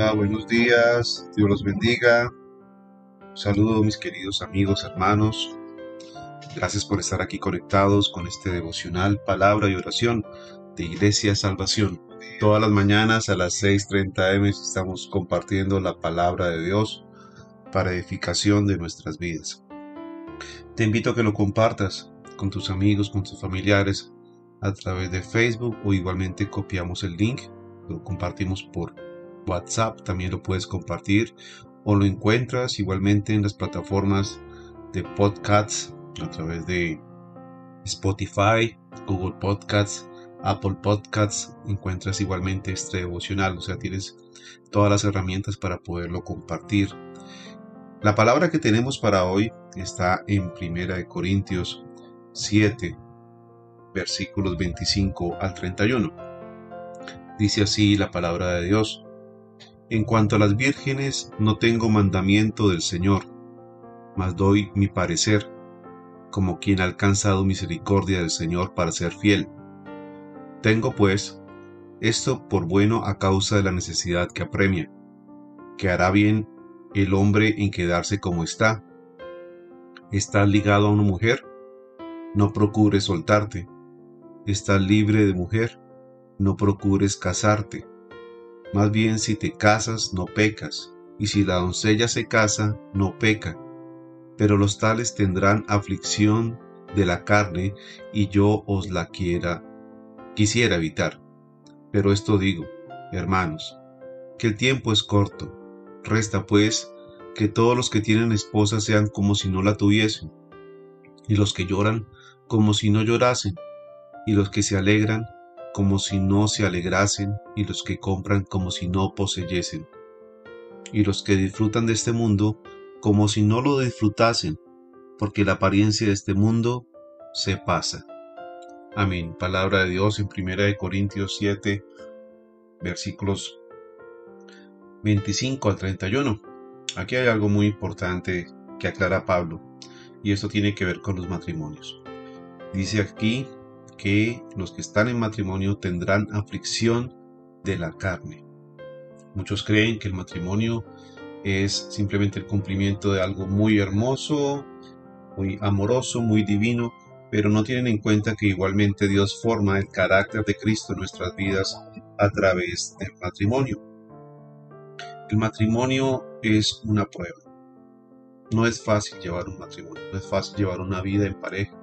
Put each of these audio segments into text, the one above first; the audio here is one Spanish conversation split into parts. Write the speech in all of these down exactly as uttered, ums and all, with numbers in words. Hola, buenos días, Dios los bendiga. Un saludo, mis queridos amigos, hermanos. Gracias por estar aquí conectados con este devocional, palabra y oración de Iglesia Salvación. Todas las mañanas a las seis y media de la mañana estamos compartiendo la palabra de Dios para edificación de nuestras vidas. Te invito a que lo compartas con tus amigos, con tus familiares a través de Facebook, o igualmente copiamos el link, lo compartimos por WhatsApp, también lo puedes compartir, o lo encuentras igualmente en las plataformas de podcasts a través de Spotify, Google Podcasts, Apple Podcasts. Encuentras igualmente este devocional, o sea, tienes todas las herramientas para poderlo compartir. La palabra que tenemos para hoy está en Primera de Corintios siete, versículos veinticinco al treinta y uno. Dice así la palabra de Dios: En cuanto a las vírgenes, no tengo mandamiento del Señor, mas doy mi parecer, como quien ha alcanzado misericordia del Señor para ser fiel. Tengo, pues, esto por bueno a causa de la necesidad que apremia, que hará bien el hombre en quedarse como está. ¿Estás ligado a una mujer? No procures soltarte. ¿Estás libre de mujer? No procures casarte. Más bien, si te casas, no pecas, y si la doncella se casa, no peca. Pero los tales tendrán aflicción de la carne, y yo os la quiera, quisiera evitar. Pero esto digo, hermanos, que el tiempo es corto. Resta, pues, que todos los que tienen esposa sean como si no la tuviesen, y los que lloran, como si no llorasen, y los que se alegran, como si no se alegrasen, y los que compran como si no poseyesen, y los que disfrutan de este mundo como si no lo disfrutasen, porque la apariencia de este mundo se pasa. Amén. Palabra de Dios en Primera de Corintios siete, versículos veinticinco al treinta y uno. Aquí hay algo muy importante que aclara Pablo, y esto tiene que ver con los matrimonios. Dice aquí que los que están en matrimonio tendrán aflicción de la carne. Muchos creen que el matrimonio es simplemente el cumplimiento de algo muy hermoso, muy amoroso, muy divino, pero no tienen en cuenta que igualmente Dios forma el carácter de Cristo en nuestras vidas a través del matrimonio. El matrimonio es una prueba. No es fácil llevar un matrimonio, no es fácil llevar una vida en pareja.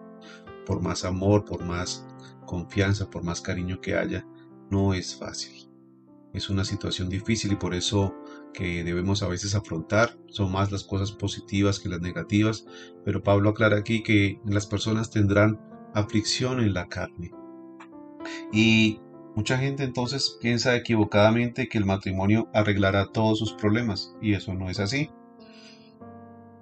Por más amor, por más confianza, por más cariño que haya, no es fácil. Es una situación difícil, y por eso que debemos a veces afrontar, son más las cosas positivas que las negativas, pero Pablo aclara aquí que las personas tendrán aflicción en la carne. Y mucha gente entonces piensa equivocadamente que el matrimonio arreglará todos sus problemas, y eso no es así.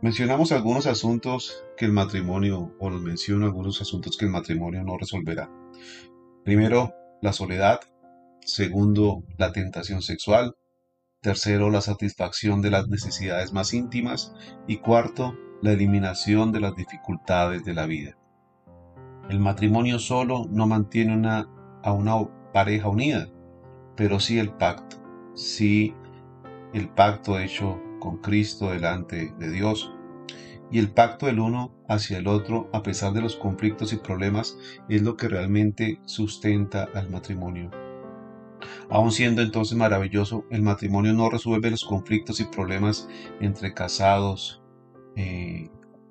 Mencionamos algunos asuntos que el matrimonio, o los menciono algunos asuntos que el matrimonio no resolverá. Primero, la soledad. Segundo, la tentación sexual. Tercero, la satisfacción de las necesidades más íntimas. Y cuarto, la eliminación de las dificultades de la vida. El matrimonio solo no mantiene una, a una pareja unida, pero sí el pacto. Sí el pacto hecho con Cristo delante de Dios, y el pacto del uno hacia el otro a pesar de los conflictos y problemas es lo que realmente sustenta al matrimonio. Aun siendo entonces maravilloso, el matrimonio no resuelve los conflictos y problemas entre casados eh,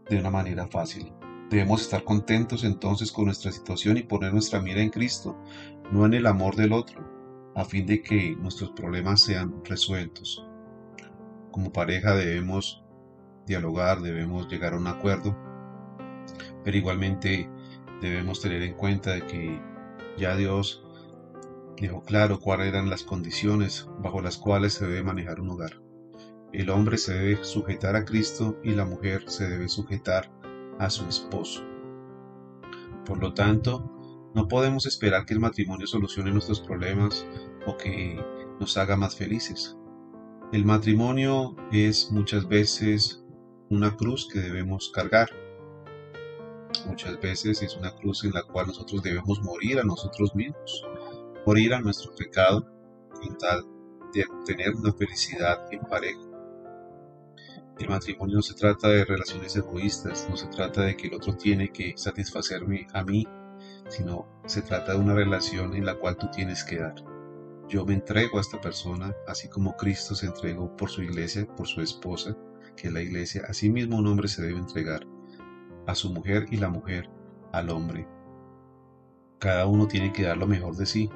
de una manera fácil. Debemos estar contentos entonces con nuestra situación y poner nuestra mira en Cristo, no en el amor del otro, a fin de que nuestros problemas sean resueltos. Como pareja debemos dialogar, debemos llegar a un acuerdo, pero igualmente debemos tener en cuenta de que ya Dios dejó claro cuáles eran las condiciones bajo las cuales se debe manejar un hogar. El hombre se debe sujetar a Cristo y la mujer se debe sujetar a su esposo. Por lo tanto, no podemos esperar que el matrimonio solucione nuestros problemas o que nos haga más felices. El matrimonio es muchas veces una cruz que debemos cargar. Muchas veces es una cruz en la cual nosotros debemos morir a nosotros mismos, morir a nuestro pecado, con tal de obtener una felicidad en pareja. El matrimonio no se trata de relaciones egoístas, no se trata de que el otro tiene que satisfacerme a mí, sino se trata de una relación en la cual tú tienes que dar. Yo me entrego a esta persona, así como Cristo se entregó por su iglesia, por su esposa, que es la iglesia. Asimismo un hombre se debe entregar a su mujer y la mujer al hombre. Cada uno tiene que dar lo mejor de sí,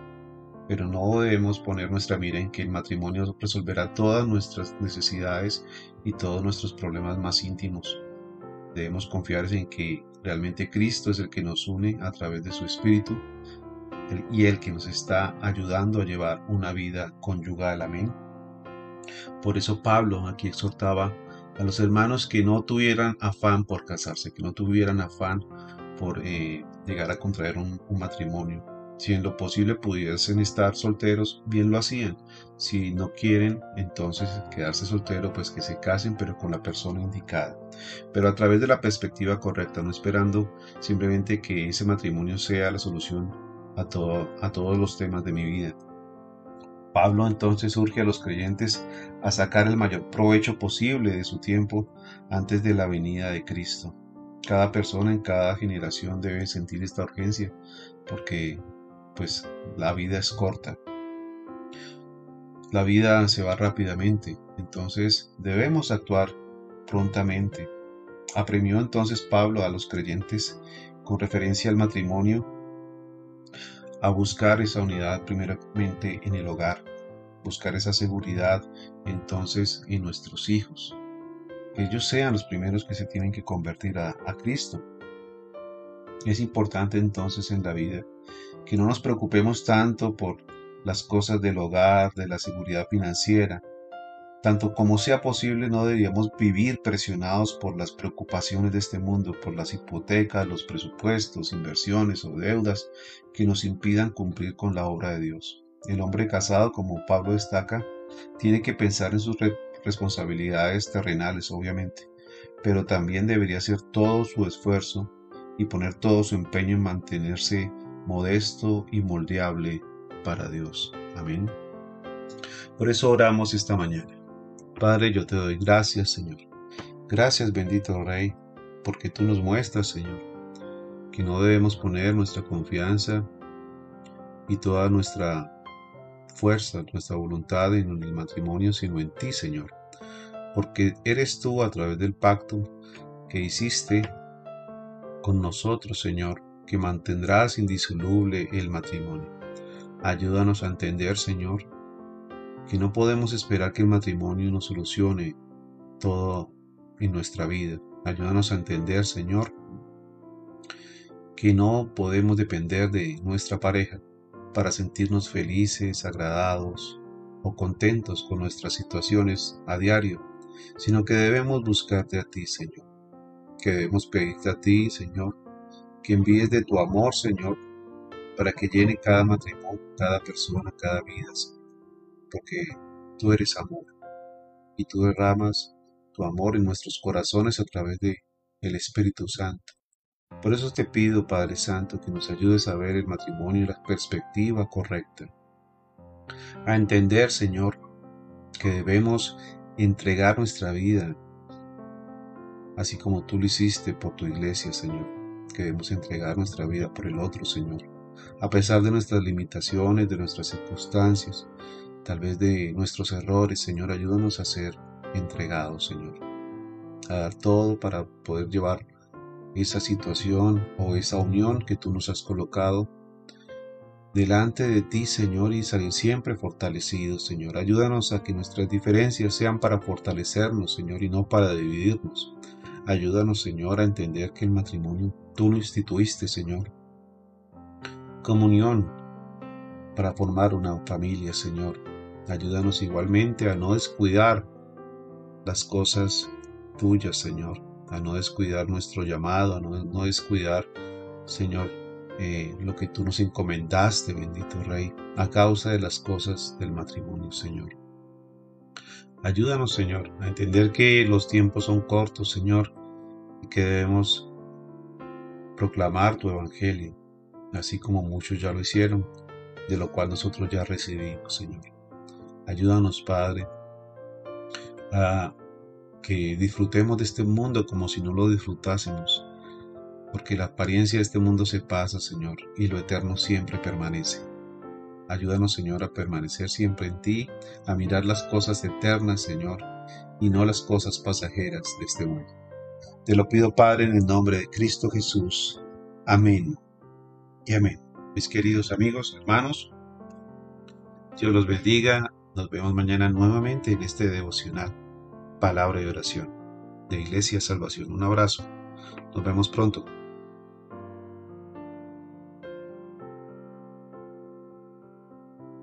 pero no debemos poner nuestra mira en que el matrimonio resolverá todas nuestras necesidades y todos nuestros problemas más íntimos. Debemos confiar en que realmente Cristo es el que nos une a través de su Espíritu y el que nos está ayudando a llevar una vida conyugal. Amén. Por eso Pablo aquí exhortaba a los hermanos que no tuvieran afán por casarse, que no tuvieran afán por eh, llegar a contraer un, un matrimonio. Si en lo posible pudiesen estar solteros, bien lo hacían. Si no quieren, entonces quedarse soltero, pues que se casen, pero con la persona indicada. Pero a través de la perspectiva correcta, no esperando simplemente que ese matrimonio sea la solución a, todo, a todos los temas de mi vida. Pablo entonces urge a los creyentes a sacar el mayor provecho posible de su tiempo antes de la venida de Cristo. Cada persona en cada generación debe sentir esta urgencia, porque pues la vida es corta, la vida se va rápidamente, entonces debemos actuar prontamente. Apremió entonces Pablo a los creyentes con referencia al matrimonio a buscar esa unidad primeramente en el hogar, buscar esa seguridad entonces en nuestros hijos, que ellos sean los primeros que se tienen que convertir a, a Cristo. Es importante entonces en la vida que no nos preocupemos tanto por las cosas del hogar, de la seguridad financiera. Tanto como sea posible, no deberíamos vivir presionados por las preocupaciones de este mundo, por las hipotecas, los presupuestos, inversiones o deudas que nos impidan cumplir con la obra de Dios. El hombre casado, como Pablo destaca, tiene que pensar en sus re- responsabilidades terrenales, obviamente, pero también debería hacer todo su esfuerzo y poner todo su empeño en mantenerse modesto y moldeable para Dios. Amén. Por eso oramos esta mañana. Padre, yo te doy gracias, Señor. Gracias, bendito Rey, porque tú nos muestras, Señor, que no debemos poner nuestra confianza y toda nuestra fuerza, nuestra voluntad en el matrimonio, sino en ti, Señor. Porque eres tú, a través del pacto que hiciste con nosotros, Señor, que mantendrás indisoluble el matrimonio. Ayúdanos a entender, Señor, que no podemos esperar que el matrimonio nos solucione todo en nuestra vida. Ayúdanos a entender, Señor, que no podemos depender de nuestra pareja para sentirnos felices, agradados o contentos con nuestras situaciones a diario, sino que debemos buscarte a ti, Señor. Que debemos pedirte a ti, Señor, que envíes de tu amor, Señor, para que llene cada matrimonio, cada persona, cada vida, Señor, porque tú eres amor y tú derramas tu amor en nuestros corazones a través de el Espíritu Santo. Por eso te pido, Padre Santo, que nos ayudes a ver el matrimonio y la perspectiva correcta, a entender, Señor, que debemos entregar nuestra vida, así como tú lo hiciste por tu iglesia, Señor, que debemos entregar nuestra vida por el otro, Señor, a pesar de nuestras limitaciones, de nuestras circunstancias, tal vez de nuestros errores. Señor, ayúdanos a ser entregados, Señor, a dar todo para poder llevar esa situación o esa unión que tú nos has colocado delante de ti, Señor, y salir siempre fortalecidos, Señor. Ayúdanos a que nuestras diferencias sean para fortalecernos, Señor, y no para dividirnos. Ayúdanos, Señor, a entender que el matrimonio tú lo instituiste, Señor, como unión para formar una familia, Señor. Ayúdanos igualmente a no descuidar las cosas tuyas, Señor, a no descuidar nuestro llamado, a no, no descuidar, Señor, eh, lo que tú nos encomendaste, bendito Rey, a causa de las cosas del matrimonio, Señor. Ayúdanos, Señor, a entender que los tiempos son cortos, Señor, y que debemos proclamar tu evangelio, así como muchos ya lo hicieron, de lo cual nosotros ya recibimos, Señor. Ayúdanos, Padre, a que disfrutemos de este mundo como si no lo disfrutásemos, porque la apariencia de este mundo se pasa, Señor, y lo eterno siempre permanece. Ayúdanos, Señor, a permanecer siempre en ti, a mirar las cosas eternas, Señor, y no las cosas pasajeras de este mundo. Te lo pido, Padre, en el nombre de Cristo Jesús. Amén y amén. Mis queridos amigos, hermanos, Dios los bendiga. Nos vemos mañana nuevamente en este devocional Palabra y Oración de Iglesia Salvación. Un abrazo. Nos vemos pronto.